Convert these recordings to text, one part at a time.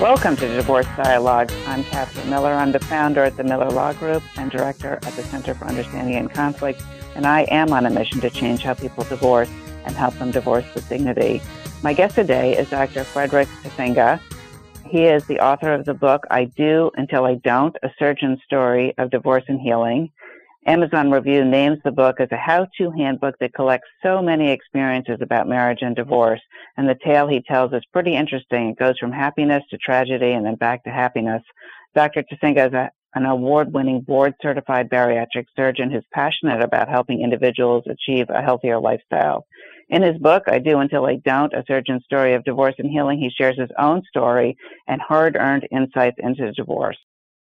Welcome to Divorce Dialogues. I'm Katherine Miller. I'm the founder at the Miller Law Group and director at the Center for Understanding and Conflict, and I am on a mission to change how people divorce and help them divorce with dignity. My guest today is Dr. Frederick Kasinga. He is the author of the book, I Do Until I Don't, A Surgeon's Story of Divorce and Healing. Amazon Review names the book as a how-to handbook that collects so many experiences about marriage and divorce, and the tale he tells is pretty interesting. It goes from happiness to tragedy and then back to happiness. Dr. Kasinga is an award-winning board-certified bariatric surgeon who's passionate about helping individuals achieve a healthier lifestyle. In his book, I Do Until I Don't, A Surgeon's Story of Divorce and Healing, he shares his own story and hard-earned insights into divorce.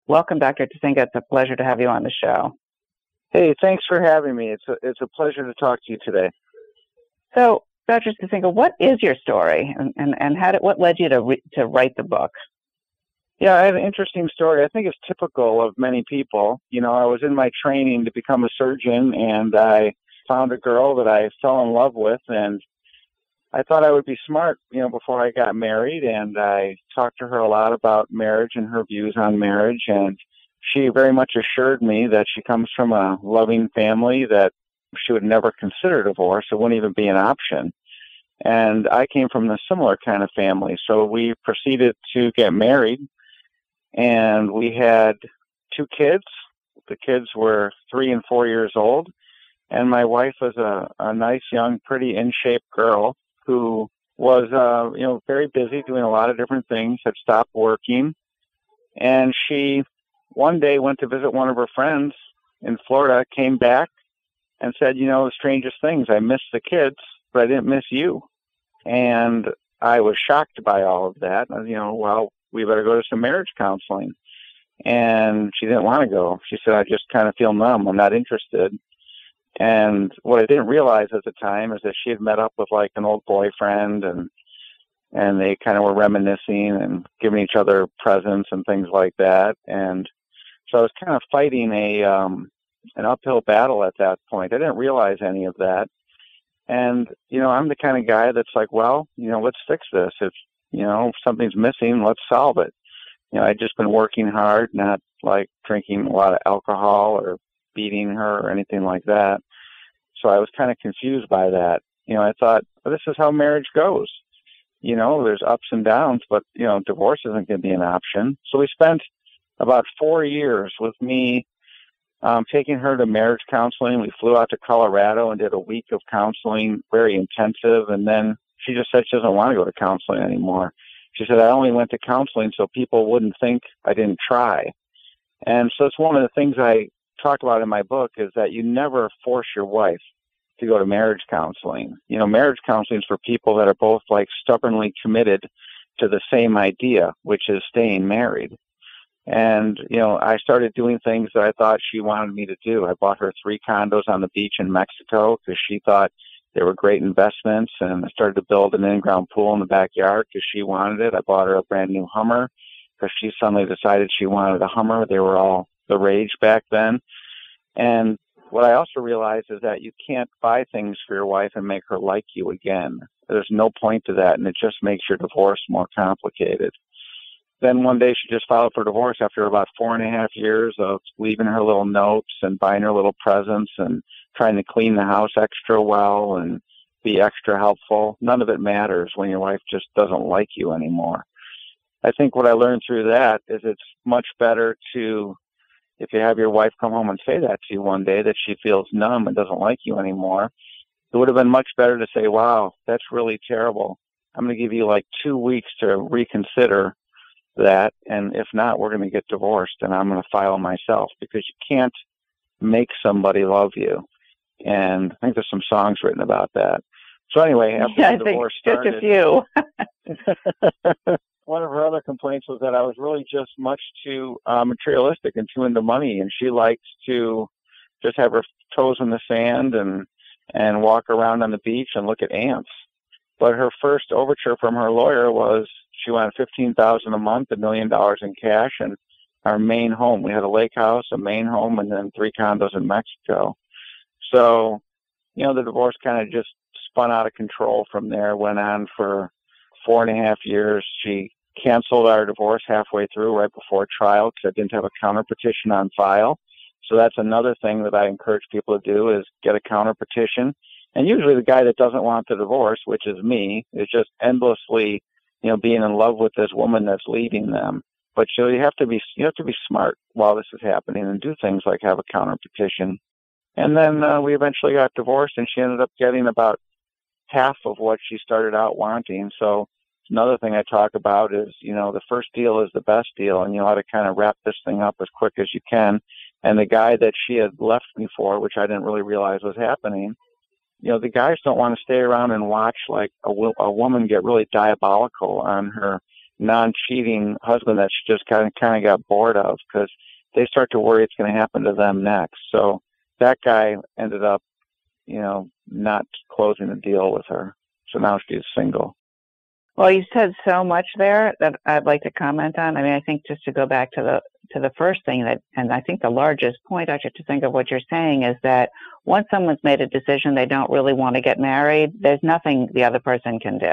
Welcome, Dr. Kasinga. It's a pleasure to have you on the show. Hey, thanks for having me. It's a pleasure to talk to you today. So, Dr. Kasinga, what is your story, and what led you to write the book? Yeah, I have an interesting story. I think it's typical of many people. You know, I was in my training to become a surgeon, and I found a girl that I fell in love with, and I thought I would be smart, you know, before I got married, and I talked to her a lot about marriage and her views on marriage, and she very much assured me that she comes from a loving family, that she would never consider divorce. It wouldn't even be an option. And I came from a similar kind of family. So we proceeded to get married, and we had two kids. The kids were 3 and 4 years old. And my wife was a nice, young, pretty in-shape girl who was, you know, very busy doing a lot of different things, had stopped working. And she one day went to visit one of her friends in Florida, came back and said, you know, the strangest things, I missed the kids, but I didn't miss you. And I was shocked by all of that. You know, well, we better go to some marriage counseling. And she didn't want to go. She said, I just kind of feel numb. I'm not interested. And what I didn't realize at the time is that she had met up with like an old boyfriend, and they kind of were reminiscing and giving each other presents and things like that. And so I was kind of fighting an uphill battle at that point. I didn't realize any of that. And, you know, I'm the kind of guy that's like, well, you know, let's fix this. If, you know, something's missing, let's solve it. You know, I'd just been working hard, not like drinking a lot of alcohol or beating her or anything like that. So I was kind of confused by that. You know, I thought, well, this is how marriage goes. You know, there's ups and downs, but, you know, divorce isn't going to be an option. So we spent about 4 years with me taking her to marriage counseling. We flew out to Colorado and did a week of counseling, very intensive. And then she just said she doesn't want to go to counseling anymore. She said, I only went to counseling so people wouldn't think I didn't try. And so it's one of the things I talk about in my book is that you never force your wife to go to marriage counseling. You know, marriage counseling is for people that are both like stubbornly committed to the same idea, which is staying married. And, you know, I started doing things that I thought she wanted me to do. I bought her 3 condos on the beach in Mexico because she thought they were great investments. And I started to build an in-ground pool in the backyard because she wanted it. I bought her a brand new Hummer because she suddenly decided she wanted a Hummer. They were all the rage back then. And what I also realized is that you can't buy things for your wife and make her like you again. There's no point to that, and it just makes your divorce more complicated. Then one day she just filed for divorce after about 4.5 years of leaving her little notes and buying her little presents and trying to clean the house extra well and be extra helpful. None of it matters when your wife just doesn't like you anymore. I think what I learned through that is it's much better to, if you have your wife come home and say that to you one day, that she feels numb and doesn't like you anymore, it would have been much better to say, wow, that's really terrible. I'm going to give you like 2 weeks to reconsider that. And if not, we're going to get divorced and I'm going to file myself, because you can't make somebody love you. And I think there's some songs written about that. So anyway, after the divorce started, just a few. points was that I was really just much too materialistic and too into money, and she liked to just have her toes in the sand and walk around on the beach and look at ants. But her first overture from her lawyer was she wanted $15,000 a month, $1 million in cash, and our main home. We had a lake house, a main home, and then 3 condos in Mexico. So, you know, the divorce kind of just spun out of control from there, went on for 4.5 years. She canceled our divorce halfway through right before trial because I didn't have a counter petition on file. So that's another thing that I encourage people to do is get a counter petition. And usually the guy that doesn't want the divorce, which is me, is just endlessly, you know, being in love with this woman that's leaving them. But so you have to be smart while this is happening and do things like have a counter petition. And then we eventually got divorced, and she ended up getting about half of what she started out wanting. So another thing I talk about is, you know, the first deal is the best deal, and you ought to kind of wrap this thing up as quick as you can. And the guy that she had left me for, which I didn't really realize was happening, you know, the guys don't want to stay around and watch like a woman get really diabolical on her non-cheating husband that she just kind of got bored of, because they start to worry it's going to happen to them next. So that guy ended up, you know, not closing the deal with her. So now she's single. Well, you said so much there that I'd like to comment on. I mean, I think just to go back to the first thing that, and I think the largest point I should to think of what you're saying is that once someone's made a decision they don't really want to get married, there's nothing the other person can do.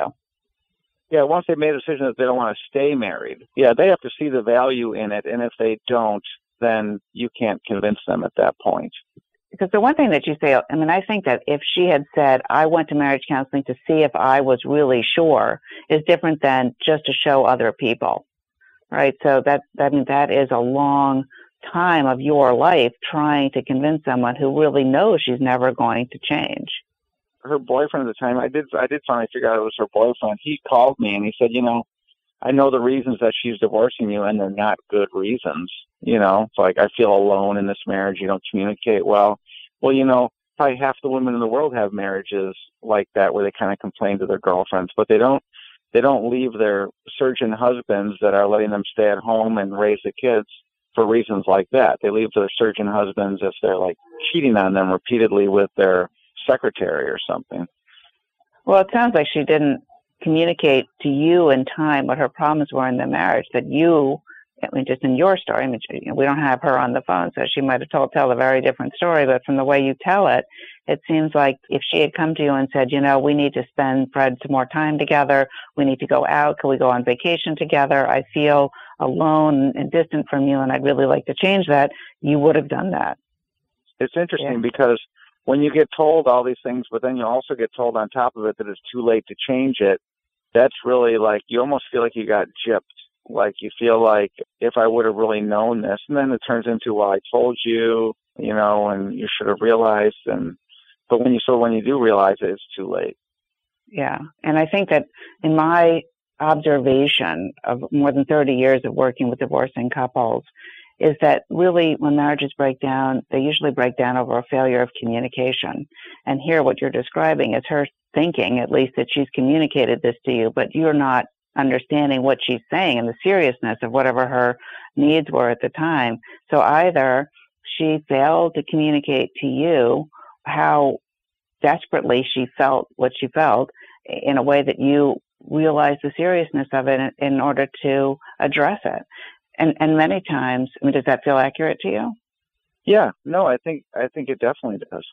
Yeah, once they've made a decision that they don't want to stay married, yeah, they have to see the value in it. And if they don't, then you can't convince them at that point. Because the one thing that you say, I mean, I think that if she had said, I went to marriage counseling to see if I was really sure, is different than just to show other people, right? So that is a long time of your life trying to convince someone who really knows she's never going to change. Her boyfriend at the time, I did finally figure out it was her boyfriend. He called me and he said, you know, I know the reasons that she's divorcing you, and they're not good reasons. You know, it's like, I feel alone in this marriage. You don't communicate well. Well, you know, probably half the women in the world have marriages like that where they kind of complain to their girlfriends, but they don't leave their surgeon husbands that are letting them stay at home and raise the kids for reasons like that. They leave their surgeon husbands if they're like cheating on them repeatedly with their secretary or something. Well, it sounds like she didn't communicate to you in time what her problems were in the marriage, that you, I mean, just in your story, I mean, we don't have her on the phone, so she might have tell a very different story, but from the way you tell it, it seems like if she had come to you and said, you know, we need to spend, Fred, some more time together, we need to go out, can we go on vacation together, I feel alone and distant from you, and I'd really like to change that, you would have done that. It's interesting, yeah. Because when you get told all these things, but then you also get told on top of it that it's too late to change it, that's really like, you almost feel like you got gypped. Like you feel like, if I would have really known this, and then it turns into, well, I told you, you know, and you should have realized. And but when you do realize it, it's too late. Yeah. And I think that in my observation of more than 30 years of working with divorcing couples, is that really when marriages break down, they usually break down over a failure of communication. And here what you're describing is her thinking, at least, that she's communicated this to you, but you're not understanding what she's saying and the seriousness of whatever her needs were at the time. So either she failed to communicate to you how desperately she felt what she felt in a way that you realized the seriousness of it in order to address it. And many times, I mean, does that feel accurate to you? Yeah, no, I think it definitely does.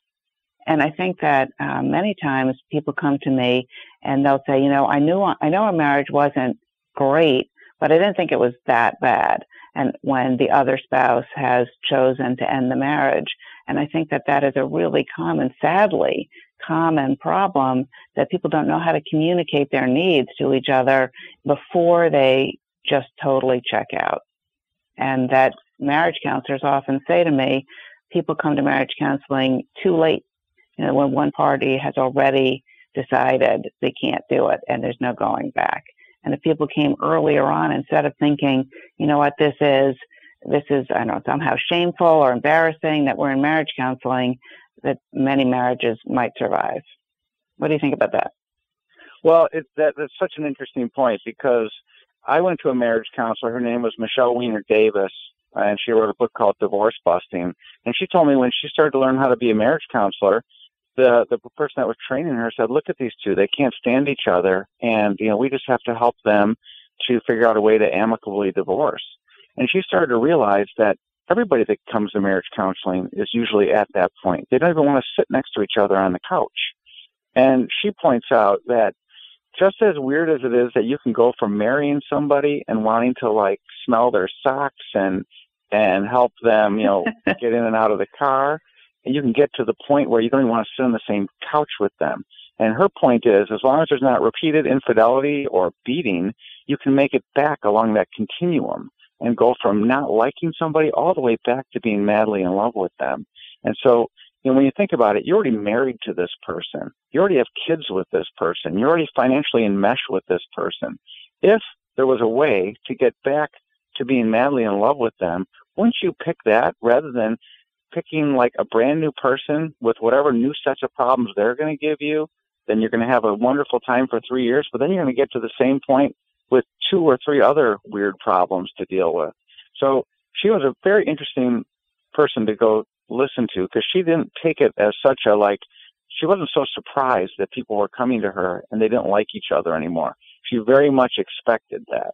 And I think that many times people come to me and they'll say, you know, I know our marriage wasn't great, but I didn't think it was that bad. And when the other spouse has chosen to end the marriage, and I think that is a really common, sadly, common problem that people don't know how to communicate their needs to each other before they just totally check out. And that marriage counselors often say to me, people come to marriage counseling too late, you know, when one party has already decided they can't do it and there's no going back. And if people came earlier on, instead of thinking, you know what, this is, I don't know, somehow shameful or embarrassing that we're in marriage counseling, that many marriages might survive. What do you think about that? Well, that's such an interesting point, because I went to a marriage counselor. Her name was Michelle Wiener Davis, and she wrote a book called Divorce Busting. And she told me when she started to learn how to be a marriage counselor, the person that was training her said, look at these two. They can't stand each other. And, you know, we just have to help them to figure out a way to amicably divorce. And she started to realize that everybody that comes to marriage counseling is usually at that point. They don't even want to sit next to each other on the couch. And she points out that just as weird as it is that you can go from marrying somebody and wanting to, like, smell their socks and help them, you know, get in and out of the car, and you can get to the point where you don't even want to sit on the same couch with them. And her point is, as long as there's not repeated infidelity or beating, you can make it back along that continuum and go from not liking somebody all the way back to being madly in love with them. And so, you know, when you think about it, you're already married to this person. You already have kids with this person. You're already financially enmeshed with this person. If there was a way to get back to being madly in love with them, wouldn't you pick that rather than picking like a brand new person with whatever new sets of problems they're going to give you? Then you're going to have a wonderful time for 3 years, but then you're going to get to the same point with 2 or 3 other weird problems to deal with. So she was a very interesting person to go listen to, because she didn't take it as such a, like, she wasn't so surprised that people were coming to her and they didn't like each other anymore. She very much expected that.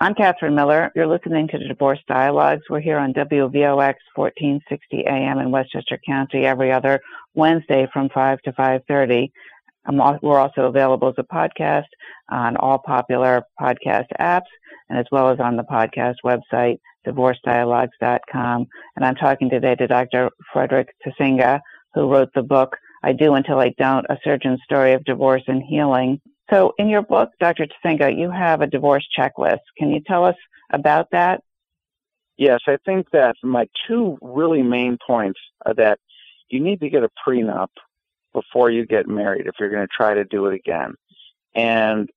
I'm Katherine Miller. You're listening to the Divorce Dialogues. We're here on WVOX 1460 AM in Westchester County every other Wednesday from 5 to 5:30. We're also available as a podcast on all popular podcast apps, and as well as on the podcast website, DivorceDialogues.com. And I'm talking today to Dr. Frederick Kasinga, who wrote the book, I Do Until I Don't, A Surgeon's Story of Divorce and Healing. So in your book, Dr. Kasinga, you have a divorce checklist. Can you tell us about that? Yes, I think that my two really main points are that you need to get a prenup before you get married if you're going to try to do it again. And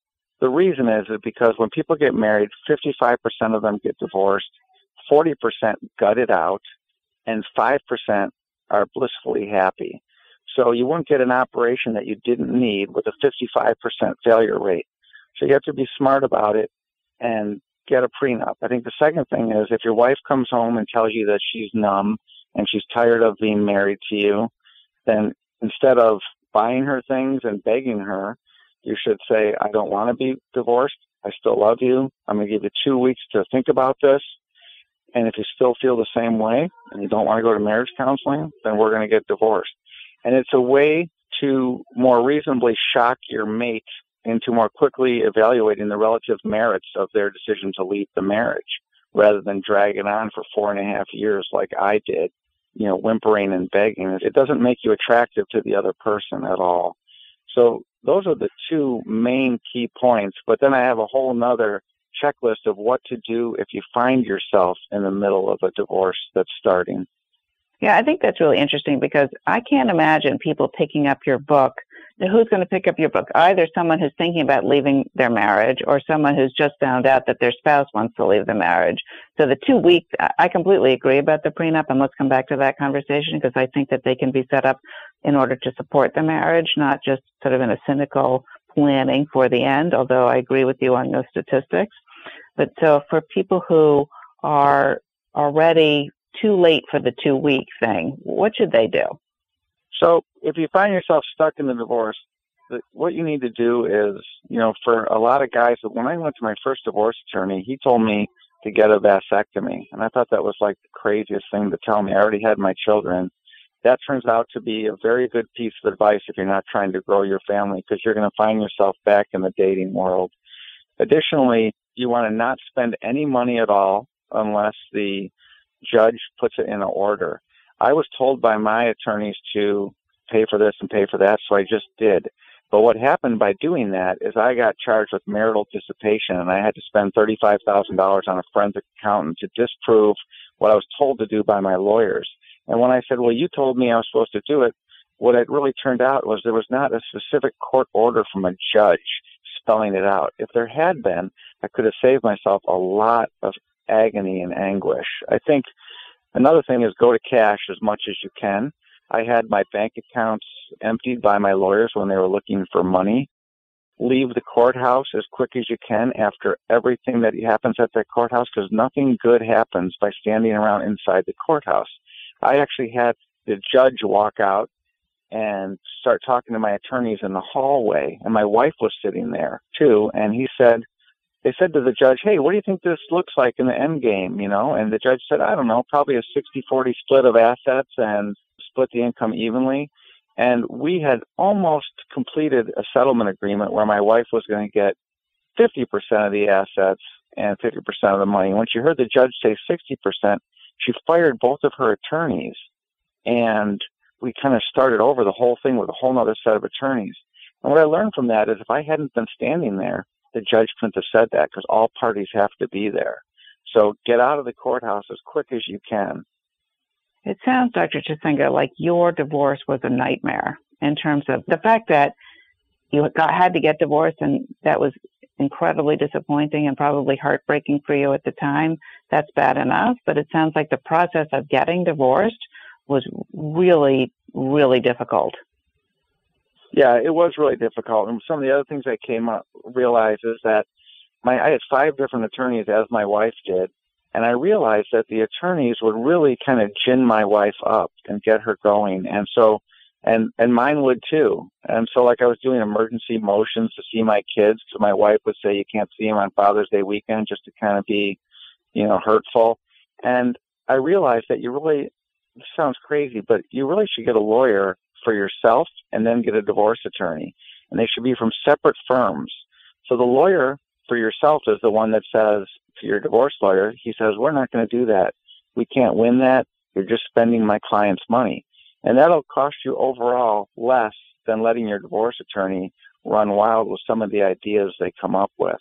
the reason is because when people get married, 55% of them get divorced, 40% gut it out, and 5% are blissfully happy. So you won't get an operation that you didn't need with a 55% failure rate. So you have to be smart about it and get a prenup. I think the second thing is, if your wife comes home and tells you that she's numb and she's tired of being married to you, then instead of buying her things and begging her, you should say, I don't want to be divorced. I still love you. I'm going to give you 2 weeks to think about this. And if you still feel the same way and you don't want to go to marriage counseling, then we're going to get divorced. And it's a way to more reasonably shock your mate into more quickly evaluating the relative merits of their decision to leave the marriage, rather than drag it on for 4.5 years like I did, you know, whimpering and begging. It doesn't make you attractive to the other person at all. So those are the two main key points. But then I have a whole nother checklist of what to do if you find yourself in the middle of a divorce that's starting. Yeah, I think that's really interesting, because I can't imagine people picking up your book. Now, who's going to pick up your book? Either someone who's thinking about leaving their marriage, or someone who's just found out that their spouse wants to leave the marriage. So the 2 weeks, I completely agree about the prenup, and let's come back to that conversation, because I think that they can be set up in order to support the marriage, not just sort of in a cynical planning for the end, although I agree with you on those statistics. But so for people who are already too late for the 2 week thing, what should they do? So if you find yourself stuck in the divorce, what you need to do is, you know, for a lot of guys, when I went to my first divorce attorney, he told me to get a vasectomy. And I thought that was like the craziest thing to tell me. I already had my children. That turns out to be a very good piece of advice if you're not trying to grow your family, because you're going to find yourself back in the dating world. Additionally, you want to not spend any money at all unless the judge puts it in an order. I was told by my attorneys to pay for this and pay for that, so I just did. But what happened by doing that is I got charged with marital dissipation, and I had to spend $35,000 on a forensic accountant to disprove what I was told to do by my lawyers. And when I said, well, you told me I was supposed to do it, what it really turned out was there was not a specific court order from a judge spelling it out. If there had been, I could have saved myself a lot of agony and anguish. I think another thing is go to cash as much as you can. I had my bank accounts emptied by my lawyers when they were looking for money. leave the courthouse as quick as you can after everything that happens at that courthouse, because nothing good happens by standing around inside the courthouse. I actually had the judge walk out and start talking to my attorneys in the hallway, and my wife was sitting there too, and they said to the judge, hey, what do you think this looks like in the end game, you know? And the judge said, I don't know, probably a 60-40 split of assets and split the income evenly. And we had almost completed a settlement agreement where my wife was going to get 50% of the assets and 50% of the money. When she heard the judge say 60%, she fired both of her attorneys. And we kind of started over the whole thing with a whole other set of attorneys. And what I learned from that is if I hadn't been standing there, the judge couldn't have said that, because all parties have to be there. So get out of the courthouse as quick as you can. It sounds, Dr. Kasinga, like your divorce was a nightmare in terms of the fact that you had to get divorced, and that was incredibly disappointing and probably heartbreaking for you at the time. That's bad enough, but it sounds like the process of getting divorced was really, really difficult. Yeah, it was really difficult. And some of the other things I realized is that I had 5 different attorneys, as my wife did. And I realized that the attorneys would really kind of gin my wife up and get her going. And so, and mine would too. And so, like, I was doing emergency motions to see my kids. So my wife would say, you can't see them on Father's Day weekend, just to kind of be, you know, hurtful. And I realized that this sounds crazy, but you really should get a lawyer for yourself and then get a divorce attorney. And they should be from separate firms. So the lawyer for yourself is the one that says to your divorce lawyer, he says, we're not going to do that. We can't win that. You're just spending my client's money. And that'll cost you overall less than letting your divorce attorney run wild with some of the ideas they come up with.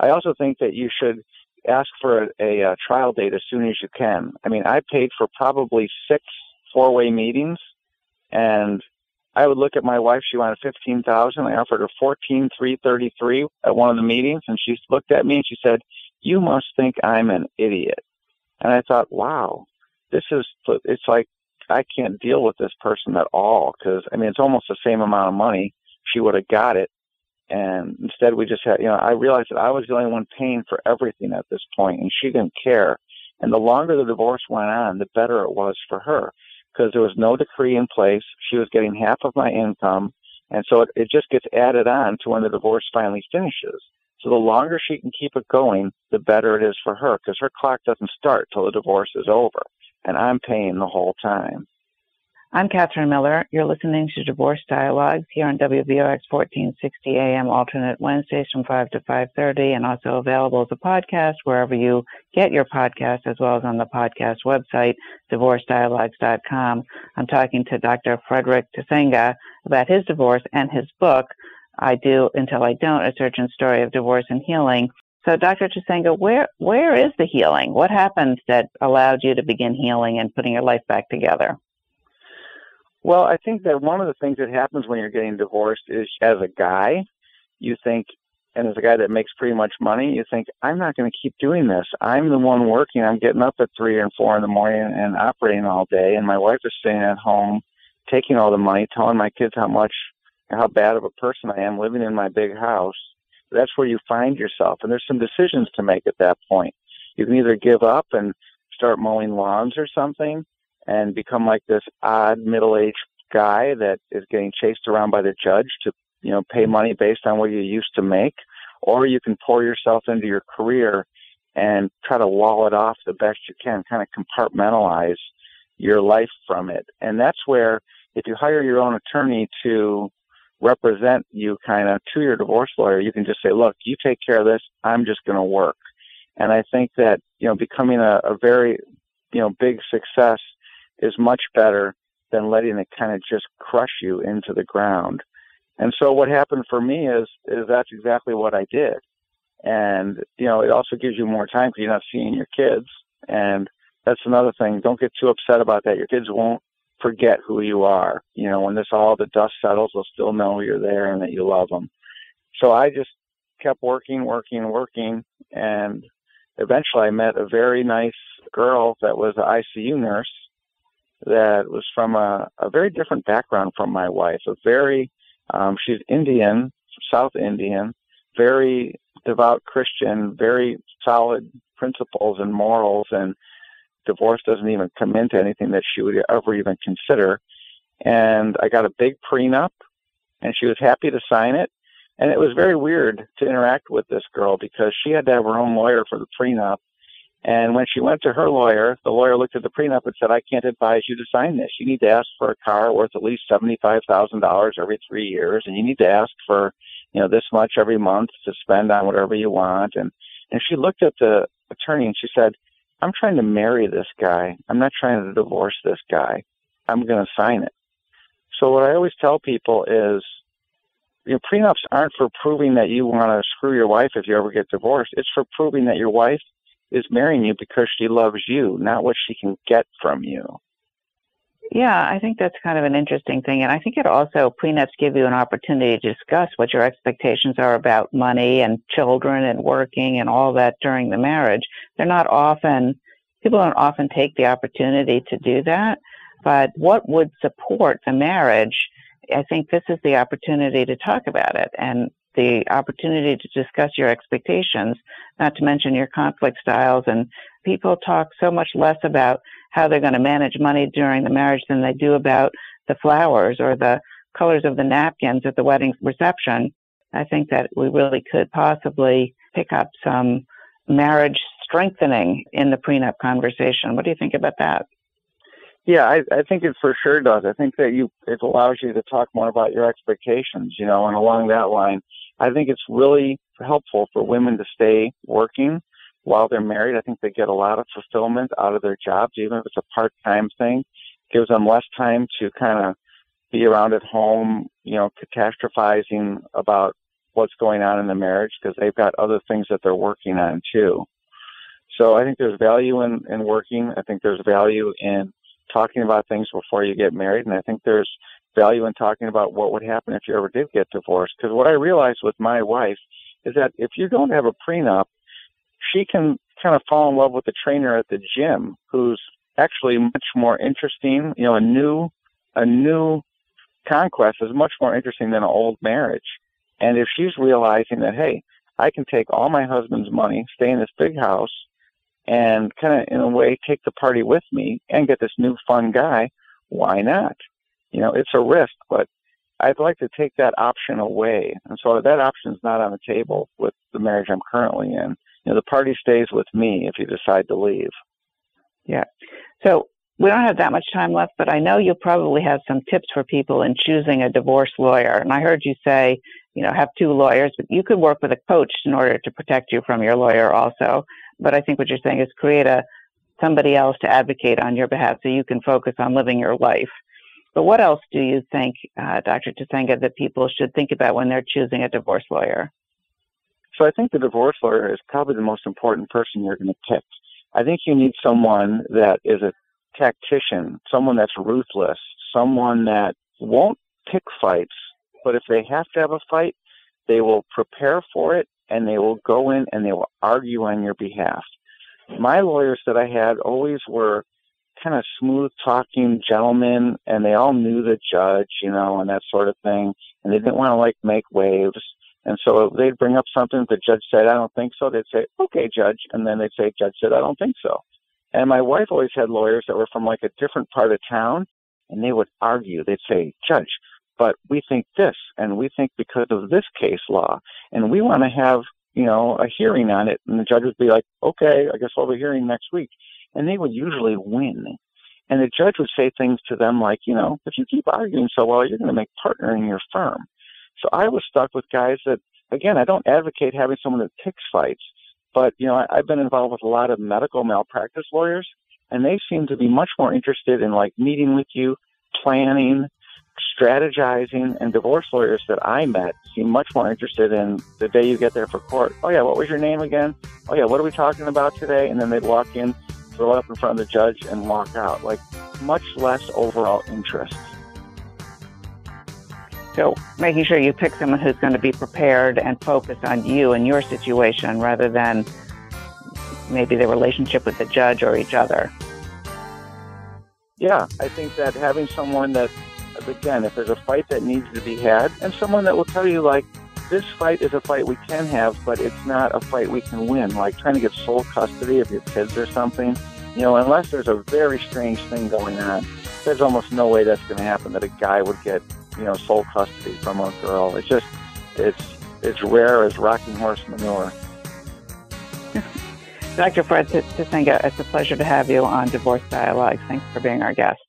I also think that you should ask for a trial date as soon as you can. I mean, I paid for probably 6 4-way meetings, and I would look at my wife. She wanted $15,000. I offered her $14,333 at one of the meetings, and she looked at me and she said, "You must think I'm an idiot." And I thought, "Wow, it's like I can't deal with this person at all, because I mean, it's almost the same amount of money. She would have got it." And instead we just had, you know, I realized that I was the only one paying for everything at this point, and she didn't care. And the longer the divorce went on, the better it was for her, because there was no decree in place. She was getting half of my income. And so it just gets added on to when the divorce finally finishes. So the longer she can keep it going, the better it is for her, because her clock doesn't start till the divorce is over. And I'm paying the whole time. I'm Katherine Miller. You're listening to Divorce Dialogues here on WVOX 1460 AM, alternate Wednesdays from 5 to 5:30, and also available as a podcast wherever you get your podcast, as well as on the podcast website, DivorceDialogues.com. I'm talking to Dr. Frederick Kasinga about his divorce and his book, I Do Until I Don't, A Surgeon's Story of Divorce and Healing. So, Dr. Kasinga, where is the healing? What happened that allowed you to begin healing and putting your life back together? Well, I think that one of the things that happens when you're getting divorced is, as a guy, you think, and as a guy that makes pretty much money, you think, I'm not going to keep doing this. I'm the one working. I'm getting up at 3 and 4 in the morning and operating all day. And my wife is staying at home, taking all the money, telling my kids how bad of a person I am, living in my big house. That's where you find yourself. And there's some decisions to make at that point. You can either give up and start mowing lawns or something, and become like this odd middle-aged guy that is getting chased around by the judge to, you know, pay money based on what you used to make, or you can pour yourself into your career and try to wall it off the best you can, kind of compartmentalize your life from it. And that's where, if you hire your own attorney to represent you kind of to your divorce lawyer, you can just say, look, you take care of this, I'm just going to work. And I think that, you know, becoming a very, you know, big success is much better than letting it kind of just crush you into the ground. And so what happened for me is that's exactly what I did. And, you know, it also gives you more time because you're not seeing your kids. And that's another thing. Don't get too upset about that. Your kids won't forget who you are. You know, when the dust settles, they'll still know you're there and that you love them. So I just kept working. And eventually I met a very nice girl that was an ICU nurse that was from a very different background from my wife. She's Indian South Indian, very devout Christian, very solid principles and morals, and divorce doesn't even come into anything that she would ever even consider. And I got a big prenup, and she was happy to sign it. And it was very weird to interact with this girl because she had to have her own lawyer for the prenup. And when she went to her lawyer, the lawyer looked at the prenup and said, I can't advise you to sign this. You need to ask for a car worth at least $75,000 every 3 years. And you need to ask for, you know, this much every month to spend on whatever you want. And she looked at the attorney and she said, I'm trying to marry this guy. I'm not trying to divorce this guy. I'm going to sign it. So what I always tell people is, your prenups aren't for proving that you want to screw your wife if you ever get divorced. It's for proving that your wife is marrying you because she loves you, not what she can get from you. Yeah, I think that's kind of an interesting thing. And I think it also, prenups give you an opportunity to discuss what your expectations are about money and children and working and all that during the marriage. People don't often take the opportunity to do that. But what would support the marriage? I think this is the opportunity to talk about it and the opportunity to discuss your expectations, not to mention your conflict styles. And people talk so much less about how they're going to manage money during the marriage than they do about the flowers or the colors of the napkins at the wedding reception. I think that we really could possibly pick up some marriage strengthening in the prenup conversation. What do you think about that? Yeah, I think it for sure does. I think that it allows you to talk more about your expectations, you know, and along that line, I think it's really helpful for women to stay working while they're married. I think they get a lot of fulfillment out of their jobs, even if it's a part-time thing. It gives them less time to kind of be around at home, you know, catastrophizing about what's going on in the marriage because they've got other things that they're working on too. So I think there's value in working. I think there's value in talking about things before you get married. And I think there's value in talking about what would happen if you ever did get divorced. Because what I realized with my wife is that if you don't have a prenup, she can kind of fall in love with the trainer at the gym who's actually much more interesting. You know, a new conquest is much more interesting than an old marriage. And if she's realizing that, hey, I can take all my husband's money, stay in this big house, and kind of, in a way, take the party with me and get this new fun guy, why not? You know, it's a risk, but I'd like to take that option away. And so that option's not on the table with the marriage I'm currently in. You know, the party stays with me if you decide to leave. Yeah. So we don't have that much time left, but I know you'll probably have some tips for people in choosing a divorce lawyer. And I heard you say, you know, have two lawyers, but you could work with a coach in order to protect you from your lawyer also. But I think what you're saying is create somebody else to advocate on your behalf so you can focus on living your life. But what else do you think, Dr. Kasinga, that people should think about when they're choosing a divorce lawyer? So I think the divorce lawyer is probably the most important person you're going to pick. I think you need someone that is a tactician, someone that's ruthless, someone that won't pick fights, but if they have to have a fight, they will prepare for it, and they will go in and they will argue on your behalf. My lawyers that I had always were kind of smooth-talking gentlemen, and they all knew the judge, you know, and that sort of thing, and they didn't want to, like, make waves. And so they'd bring up something. The judge said, I don't think so. They'd say, okay, judge. And then they'd say, judge said, I don't think so. And my wife always had lawyers that were from, like, a different part of town, and they would argue. They'd say, judge, but we think this, and we think because of this case law, and we want to have, you know, a hearing on it. And the judge would be like, okay, I guess we'll have a hearing next week. And they would usually win. And the judge would say things to them like, you know, if you keep arguing so well, you're going to make partnering your firm. So I was stuck with guys that, again, I don't advocate having someone that picks fights, but, you know, I've been involved with a lot of medical malpractice lawyers, and they seem to be much more interested in, like, meeting with you, planning, strategizing, and divorce lawyers that I met seem much more interested in the day you get there for court. Oh, yeah, what was your name again? Oh, yeah, what are we talking about today? And then they'd walk in, throw up in front of the judge, and walk out. Like, much less overall interest. So making sure you pick someone who's going to be prepared and focused on you and your situation rather than maybe the relationship with the judge or each other. Yeah, I think that having someone that, again, if there's a fight that needs to be had, and someone that will tell you, like, this fight is a fight we can have, but it's not a fight we can win, like trying to get sole custody of your kids or something. You know, unless there's a very strange thing going on, there's almost no way that's going to happen that a guy would get, you know, sole custody from a girl. It's just, it's rare as rocking horse manure. Dr. Fred Kasinga, it's a pleasure to have you on Divorce Dialogues. Thanks for being our guest.